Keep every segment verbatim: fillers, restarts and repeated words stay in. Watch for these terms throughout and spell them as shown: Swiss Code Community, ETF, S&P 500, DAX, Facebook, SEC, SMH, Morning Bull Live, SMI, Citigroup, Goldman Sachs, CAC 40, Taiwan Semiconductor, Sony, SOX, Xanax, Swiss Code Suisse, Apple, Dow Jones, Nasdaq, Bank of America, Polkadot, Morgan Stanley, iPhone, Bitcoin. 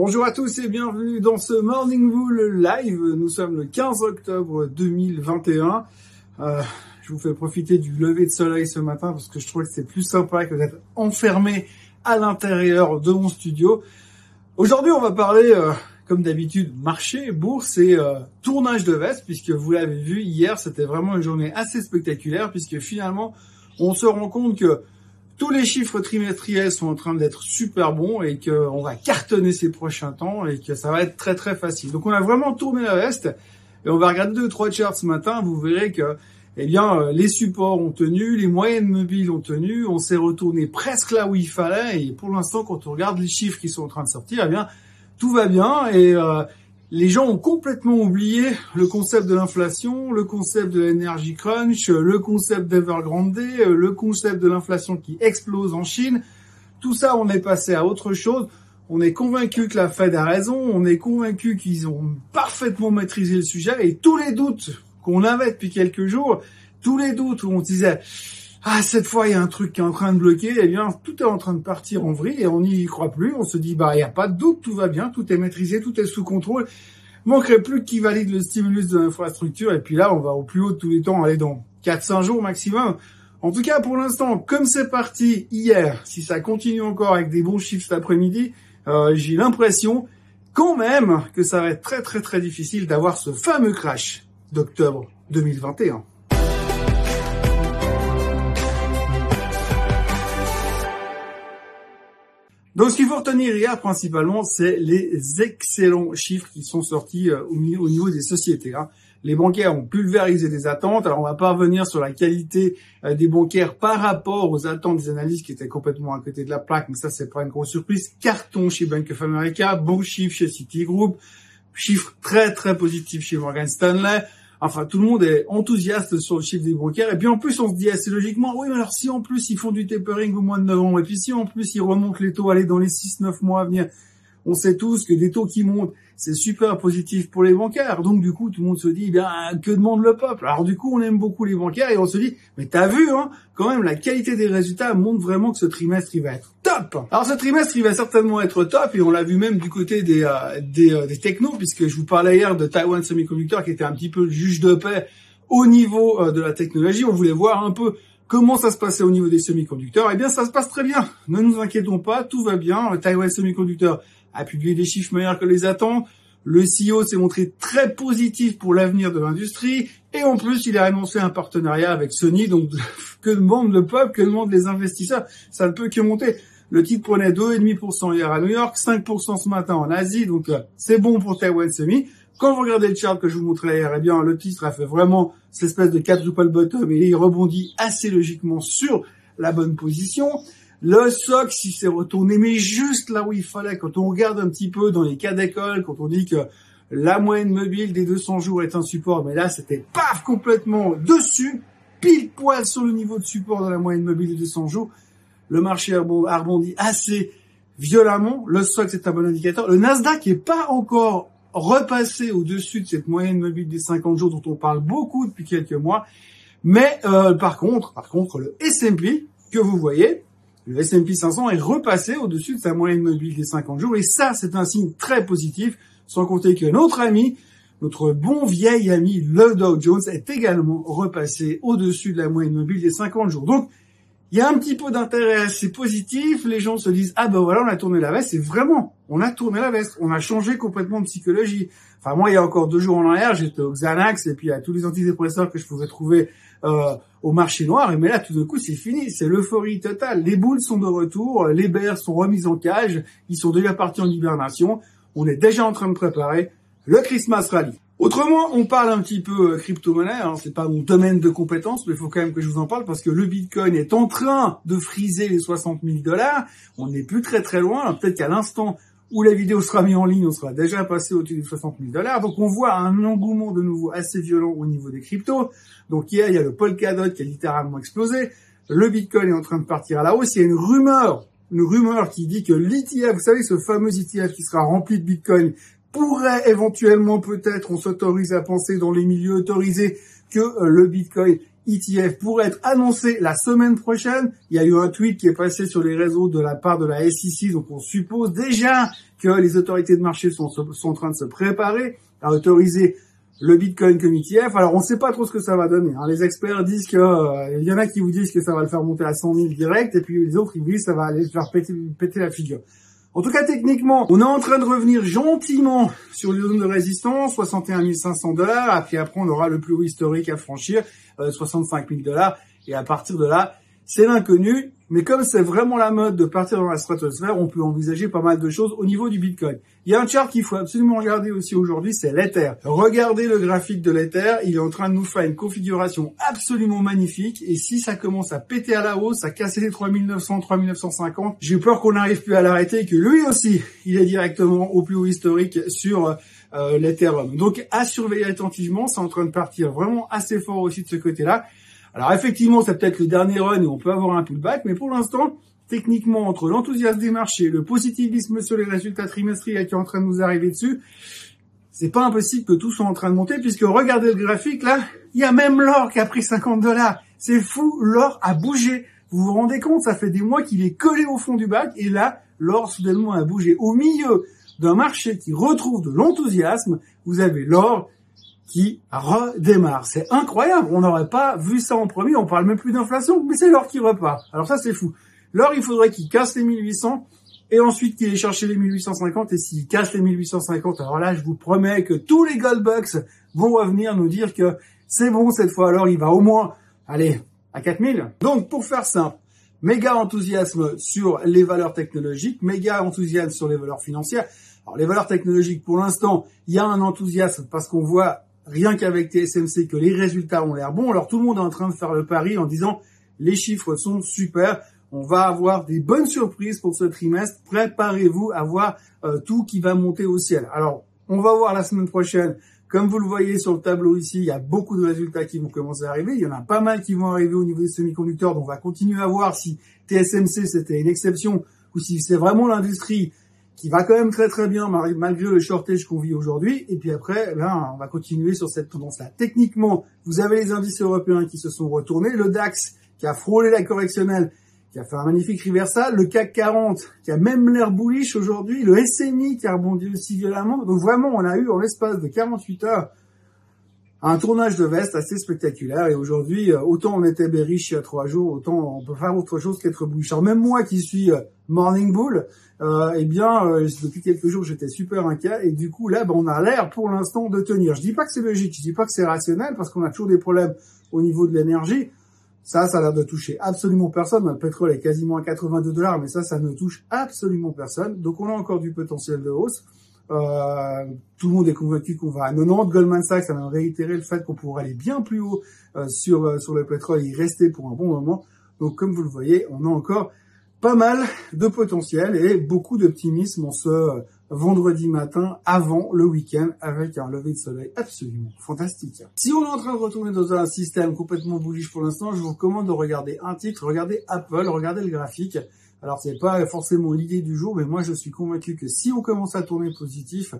Bonjour à tous et bienvenue dans ce Morning Bull Live. Nous sommes le quinze octobre deux mille vingt et un. Euh, je vous fais profiter du lever de soleil ce matin parce que je trouve que c'est plus sympa que d'être enfermé à l'intérieur de mon studio. Aujourd'hui, on va parler, euh, comme d'habitude, marché, bourse et euh, tournage de veste, puisque vous l'avez vu hier, c'était vraiment une journée assez spectaculaire, puisque finalement, on se rend compte que tous les chiffres trimestriels sont en train d'être super bons et qu'on va cartonner ces prochains temps et que ça va être très très facile. Donc on a vraiment tourné la veste et on va regarder deux trois charts ce matin. Vous verrez que eh bien, les supports ont tenu, les moyennes mobiles ont tenu, on s'est retourné presque là où il fallait et pour l'instant quand on regarde les chiffres qui sont en train de sortir, eh bien tout va bien et euh, les gens ont complètement oublié le concept de l'inflation, le concept de l'energy crunch, le concept d'Evergrande, le concept de l'inflation qui explose en Chine. Tout ça, on est passé à autre chose. On est convaincu que la Fed a raison. On est convaincu qu'ils ont parfaitement maîtrisé le sujet. Et tous les doutes qu'on avait depuis quelques jours, tous les doutes où on disait « Ah, cette fois, il y a un truc qui est en train de bloquer. » Eh bien, tout est en train de partir en vrille et on n'y croit plus. On se dit « Bah, il n'y a pas de doute, tout va bien, tout est maîtrisé, tout est sous contrôle. » Manquerait plus qu'il valide le stimulus de l'infrastructure. Et puis là, on va au plus haut de tous les temps, aller dans quatre cinq jours maximum. En tout cas, pour l'instant, comme c'est parti hier, si ça continue encore avec des bons chiffres cet après-midi, euh, j'ai l'impression quand même que ça va être très très très difficile d'avoir ce fameux crash d'octobre deux mille vingt et un. Donc, ce qu'il faut retenir hier, principalement, c'est les excellents chiffres qui sont sortis euh, au, milieu, au niveau des sociétés. Hein. Les bancaires ont pulvérisé des attentes. Alors, on va pas revenir sur la qualité euh, des bancaires par rapport aux attentes des analystes qui étaient complètement à côté de la plaque. Mais ça, c'est pas une grosse surprise. Carton chez Bank of America, bon chiffre chez Citigroup, chiffre très, très positif chez Morgan Stanley. Enfin, tout le monde est enthousiaste sur le chiffre des bancaires. Et puis, en plus, on se dit assez logiquement, oui, mais alors si en plus, ils font du tapering au mois de novembre, et puis si en plus, ils remontent les taux, allez, dans les six neuf mois à venir, on sait tous que des taux qui montent, c'est super positif pour les bancaires. Donc, du coup, tout le monde se dit, eh bien, que demande le peuple? Alors, du coup, on aime beaucoup les bancaires et on se dit, mais t'as vu, hein, quand même, la qualité des résultats montre vraiment que ce trimestre, il va être top. Alors, ce trimestre, il va certainement être top et on l'a vu même du côté des, euh, des, euh, des technos, puisque je vous parlais hier de Taiwan Semiconductor qui était un petit peu le juge de paix au niveau euh, de la technologie. On voulait voir un peu comment ça se passait au niveau des semi-conducteurs. Eh bien, ça se passe très bien. Ne nous inquiétons pas, tout va bien. Le Taiwan Semiconductor a publié des chiffres meilleurs que les attentes. Le C E O s'est montré très positif pour l'avenir de l'industrie. Et en plus, il a annoncé un partenariat avec Sony. Donc, que demande le peuple, que demandent les investisseurs? Ça ne peut que monter. Le titre prenait deux virgule cinq pour cent hier à New York, cinq pour cent ce matin en Asie. Donc, c'est bon pour Taiwan Semi. Quand vous regardez le chart que je vous montrais hier, eh bien, le titre a fait vraiment cette espèce de quadruple bottom et il rebondit assez logiquement sur la bonne position. Le S O X, il s'est retourné, mais juste là où il fallait. Quand on regarde un petit peu dans les cas d'école, quand on dit que la moyenne mobile des deux cents jours est un support, mais là, c'était paf, complètement dessus, pile poil sur le niveau de support de la moyenne mobile des deux cents jours. Le marché a rebondi assez violemment. Le S O X est un bon indicateur. Le Nasdaq n'est pas encore repasser au-dessus de cette moyenne mobile des cinquante jours dont on parle beaucoup depuis quelques mois. Mais euh, par contre, par contre, le S and P que vous voyez, le S and P cinq cents est repassé au-dessus de sa moyenne mobile des cinquante jours. Et ça, c'est un signe très positif, sans compter que notre ami, notre bon vieil ami, le Dow Jones, est également repassé au-dessus de la moyenne mobile des cinquante jours. Donc, il y a un petit peu d'intérêt assez positif, les gens se disent « Ah ben voilà, on a tourné la veste », et vraiment, on a tourné la veste, on a changé complètement de psychologie. Enfin moi, il y a encore deux jours en arrière, j'étais au Xanax, et puis à tous les antidépresseurs que je pouvais trouver euh, au marché noir, et mais là, tout d'un coup, c'est fini, c'est l'euphorie totale. Les boules sont de retour, les bears sont remises en cage, ils sont déjà partis en hibernation, on est déjà en train de préparer le Christmas Rally. Autrement, on parle un petit peu crypto-monnaie, hein, c'est pas mon domaine de compétence, mais il faut quand même que je vous en parle parce que le Bitcoin est en train de friser les soixante mille dollars, on n'est plus très très loin, alors peut-être qu'à l'instant où la vidéo sera mise en ligne, on sera déjà passé au-dessus des soixante mille dollars, donc on voit un engouement de nouveau assez violent au niveau des cryptos, donc hier il y a le Polkadot qui a littéralement explosé, le Bitcoin est en train de partir à la hausse, il y a une rumeur, une rumeur qui dit que l'E T F, vous savez ce fameux E T F qui sera rempli de Bitcoin, pourrait éventuellement peut-être, on s'autorise à penser dans les milieux autorisés, que le Bitcoin E T F pourrait être annoncé la semaine prochaine. Il y a eu un tweet qui est passé sur les réseaux de la part de la S E C, donc on suppose déjà que les autorités de marché sont, sont en train de se préparer à autoriser le Bitcoin comme E T F. Alors, on ne sait pas trop ce que ça va donner. Hein. Les experts disent que... Euh, il y en a qui vous disent que ça va le faire monter à cent mille direct, et puis les autres, ils vous disent que ça va aller faire péter, péter la figure. En tout cas, techniquement, on est en train de revenir gentiment sur les zones de résistance, soixante et un mille cinq cents dollars, puis après, on aura le plus haut historique à franchir, euh, soixante-cinq mille dollars, et à partir de là, c'est l'inconnu. Mais comme c'est vraiment la mode de partir dans la stratosphère, on peut envisager pas mal de choses au niveau du Bitcoin. Il y a un chart qu'il faut absolument regarder aussi aujourd'hui, c'est l'Ether. Regardez le graphique de l'Ether, il est en train de nous faire une configuration absolument magnifique, et si ça commence à péter à la hausse, à casser les trois mille neuf cents, trois mille neuf cent cinquante, j'ai peur qu'on n'arrive plus à l'arrêter, et que lui aussi, il est directement au plus haut historique sur euh, l'Ethereum. Donc à surveiller attentivement, c'est en train de partir vraiment assez fort aussi de ce côté-là. Alors effectivement, c'est peut-être le dernier run où on peut avoir un pullback, mais pour l'instant, techniquement, entre l'enthousiasme des marchés, le positivisme sur les résultats trimestriels qui est en train de nous arriver dessus, c'est pas impossible que tout soit en train de monter, puisque regardez le graphique, là, il y a même l'or qui a pris cinquante dollars. C'est fou, l'or a bougé. Vous vous rendez compte, ça fait des mois qu'il est collé au fond du bac, et là, l'or soudainement a bougé. Au milieu d'un marché qui retrouve de l'enthousiasme, vous avez l'or qui redémarre. C'est incroyable. On n'aurait pas vu ça en premier. On parle même plus d'inflation, mais c'est l'or qui repart. Alors ça, c'est fou. L'or, il faudrait qu'il casse les mille huit cents et ensuite qu'il ait cherché les mille huit cent cinquante. Et s'il casse les mille huit cent cinquante, alors là, je vous promets que tous les gold bucks vont revenir nous dire que c'est bon cette fois. Alors, il va au moins aller à quatre mille. Donc, pour faire simple, méga enthousiasme sur les valeurs technologiques, méga enthousiasme sur les valeurs financières. Alors, les valeurs technologiques, pour l'instant, il y a un enthousiasme parce qu'on voit rien qu'avec T S M C que les résultats ont l'air bons. Alors tout le monde est en train de faire le pari en disant les chiffres sont super, on va avoir des bonnes surprises pour ce trimestre, préparez-vous à voir euh, tout qui va monter au ciel. Alors on va voir la semaine prochaine, comme vous le voyez sur le tableau ici, il y a beaucoup de résultats qui vont commencer à arriver, il y en a pas mal qui vont arriver au niveau des semi-conducteurs, donc on va continuer à voir si T S M C c'était une exception ou si c'est vraiment l'industrie qui va quand même très très bien malgré le shortage qu'on vit aujourd'hui. Et puis après, là, on va continuer sur cette tendance-là. Techniquement, vous avez les indices européens qui se sont retournés. Le DAX qui a frôlé la correctionnelle, qui a fait un magnifique reversal. Le CAC quarante qui a même l'air bullish aujourd'hui. Le S M I qui a rebondi aussi violemment. Donc vraiment, on a eu en l'espace de quarante-huit heures un tournage de veste assez spectaculaire. Et aujourd'hui, autant on était bearish il y a trois jours, autant on peut faire autre chose qu'être bullish. Alors même moi qui suis Morning Bull, euh, eh bien, euh, depuis quelques jours, j'étais super inquiet, et du coup, là, ben, on a l'air, pour l'instant, de tenir. Je dis pas que c'est logique, je dis pas que c'est rationnel, parce qu'on a toujours des problèmes au niveau de l'énergie. Ça, ça a l'air de toucher absolument personne. Le pétrole est quasiment à quatre-vingt-deux dollars, mais ça, ça ne touche absolument personne. Donc, on a encore du potentiel de hausse. Euh, tout le monde est convaincu qu'on va à quatre-vingt-dix. Goldman Sachs a réitéré le fait qu'on pourrait aller bien plus haut euh, sur, euh, sur le pétrole et y rester pour un bon moment. Donc, comme vous le voyez, on a encore pas mal de potentiel et beaucoup d'optimisme en ce vendredi matin avant le week-end avec un lever de soleil absolument fantastique. Si on est en train de retourner dans un système complètement bullish pour l'instant, je vous recommande de regarder un titre, regardez Apple, regardez le graphique. Alors c'est pas forcément l'idée du jour, mais moi je suis convaincu que si on commence à tourner positif,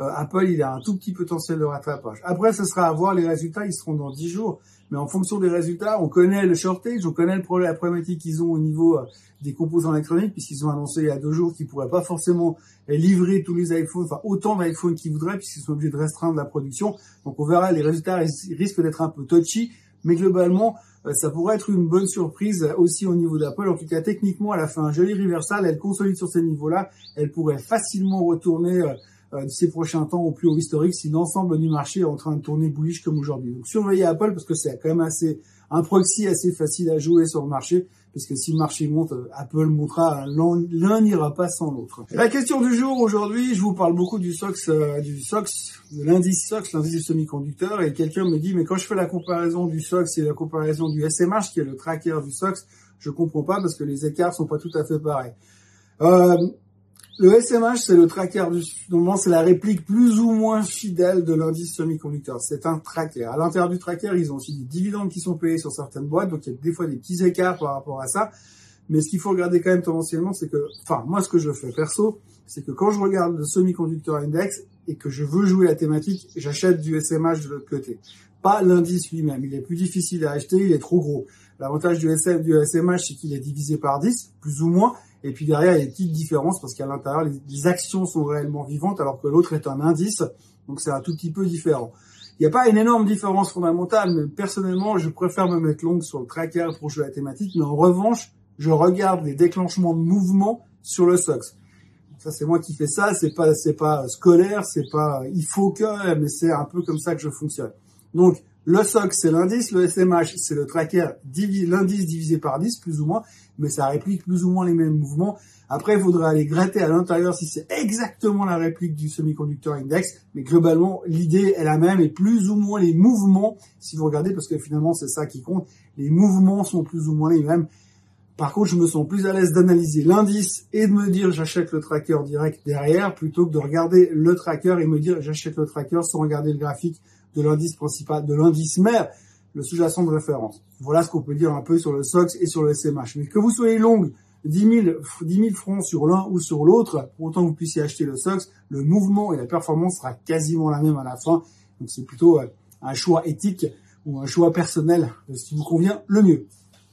euh, Apple il a un tout petit potentiel de rattrapage. Après ce sera à voir, les résultats ils seront dans dix jours. Mais en fonction des résultats, on connaît le shortage, on connaît le problème, la problématique qu'ils ont au niveau des composants électroniques, puisqu'ils ont annoncé il y a deux jours qu'ils ne pourraient pas forcément livrer tous les iPhones, enfin autant d'iPhones qu'ils voudraient, puisqu'ils sont obligés de restreindre la production. Donc on verra, les résultats risquent d'être un peu touchy, mais globalement, ça pourrait être une bonne surprise aussi au niveau d'Apple. En tout cas, techniquement, elle a fait un joli reversal, elle consolide sur ces niveaux-là, elle pourrait facilement retourner ces prochains temps au plus haut historique si l'ensemble du marché est en train de tourner bullish comme aujourd'hui. Donc surveillez Apple parce que c'est quand même assez un proxy assez facile à jouer sur le marché, parce que si le marché monte, Apple montera, l'un n'ira pas sans l'autre. La question du jour aujourd'hui, je vous parle beaucoup du S O X, euh, du S O X, de l'indice S O X, l'indice du semi-conducteur, et quelqu'un me dit mais quand je fais la comparaison du S O X et la comparaison du S M H qui est le tracker du S O X, je comprends pas parce que les écarts sont pas tout à fait pareils. Euh, Le S M H, c'est le tracker du, normalement, c'est la réplique plus ou moins fidèle de l'indice semi-conducteur. C'est un tracker. À l'intérieur du tracker, ils ont aussi des dividendes qui sont payés sur certaines boîtes, donc il y a des fois des petits écarts par rapport à ça. Mais ce qu'il faut regarder quand même tendanciellement, c'est que, enfin, moi, ce que je fais perso, c'est que quand je regarde le semi-conducteur index et que je veux jouer la thématique, j'achète du S M H de l'autre côté. pas l'indice lui-même. Il est plus difficile à acheter, il est trop gros. L'avantage du S M H, du S M H, c'est qu'il est divisé par dix, plus ou moins, et puis derrière, il y a des petites différences, parce qu'à l'intérieur, les actions sont réellement vivantes, alors que l'autre est un indice, donc c'est un tout petit peu différent. Il n'y a pas une énorme différence fondamentale, mais personnellement, je préfère me mettre longue sur le tracker pour jouer la thématique, mais en revanche, je regarde les déclenchements de mouvement sur le S O X. Ça, c'est moi qui fais ça, c'est pas, c'est pas scolaire, c'est pas, il faut que, mais c'est un peu comme ça que je fonctionne. Donc, le S O X, c'est l'indice, le S M H, c'est le tracker, l'indice divisé par dix, plus ou moins, mais ça réplique plus ou moins les mêmes mouvements. Après, il faudrait aller gratter à l'intérieur si c'est exactement la réplique du Semiconductor Index, mais globalement, l'idée est la même, et plus ou moins les mouvements, si vous regardez, parce que finalement, c'est ça qui compte, les mouvements sont plus ou moins les mêmes. Par contre, je me sens plus à l'aise d'analyser l'indice et de me dire j'achète le tracker direct derrière, plutôt que de regarder le tracker et me dire j'achète le tracker sans regarder le graphique de l'indice principal, de l'indice mère, le sous-jacent de référence. Voilà ce qu'on peut dire un peu sur le S O X et sur le S M H. Mais que vous soyez long, dix mille, dix mille francs sur l'un ou sur l'autre, pour autant que vous puissiez acheter le S O X, le mouvement et la performance sera quasiment la même à la fin. Donc c'est plutôt un choix éthique ou un choix personnel de ce qui vous convient le mieux.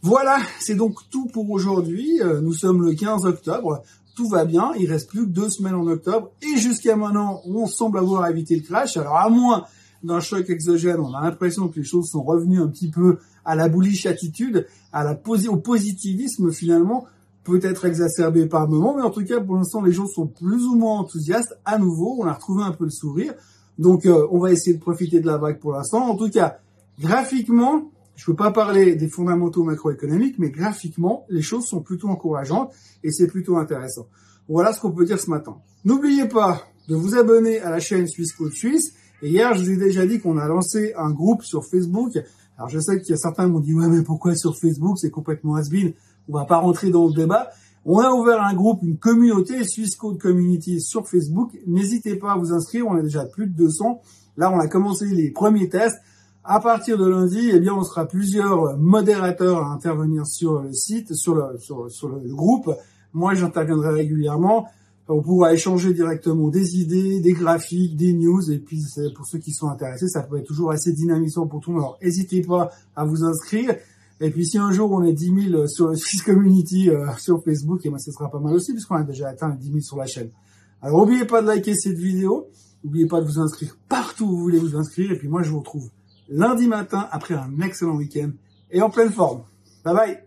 Voilà, c'est donc tout pour aujourd'hui. Nous sommes le quinze octobre. Tout va bien, il reste plus que deux semaines en octobre. Et jusqu'à maintenant, on semble avoir évité le crash. Alors à moins d'un choc exogène, on a l'impression que les choses sont revenues un petit peu à la bullish attitude, à la posi- au positivisme finalement, peut-être exacerbé par moment, mais en tout cas pour l'instant les gens sont plus ou moins enthousiastes. À nouveau, on a retrouvé un peu le sourire, donc euh, on va essayer de profiter de la vague pour l'instant. En tout cas, graphiquement, je ne peux pas parler des fondamentaux macroéconomiques, mais graphiquement, les choses sont plutôt encourageantes et c'est plutôt intéressant. Voilà ce qu'on peut dire ce matin. N'oubliez pas de vous abonner à la chaîne Swiss Code Suisse. Et hier, je vous ai déjà dit qu'on a lancé un groupe sur Facebook. Alors, je sais que certains m'ont dit « Ouais, mais pourquoi sur Facebook? C'est complètement has-been. On va pas rentrer dans le débat. » On a ouvert un groupe, une communauté, Swiss Code Community sur Facebook. N'hésitez pas à vous inscrire. On a déjà plus de deux cents. Là, on a commencé les premiers tests. À partir de lundi, eh bien, on sera plusieurs modérateurs à intervenir sur le site, sur le, sur, sur le groupe. Moi, j'interviendrai régulièrement. On pourra échanger directement des idées, des graphiques, des news. Et puis, pour ceux qui sont intéressés, ça peut être toujours assez dynamisant pour tout le monde. Alors, n'hésitez pas à vous inscrire. Et puis, si un jour, on est dix mille sur le Swiss Community euh, sur Facebook, et ben, ce sera pas mal aussi, puisqu'on a déjà atteint les dix mille sur la chaîne. Alors, n'oubliez pas de liker cette vidéo. N'oubliez pas de vous inscrire partout où vous voulez vous inscrire. Et puis, moi, je vous retrouve lundi matin après un excellent week-end et en pleine forme. Bye bye!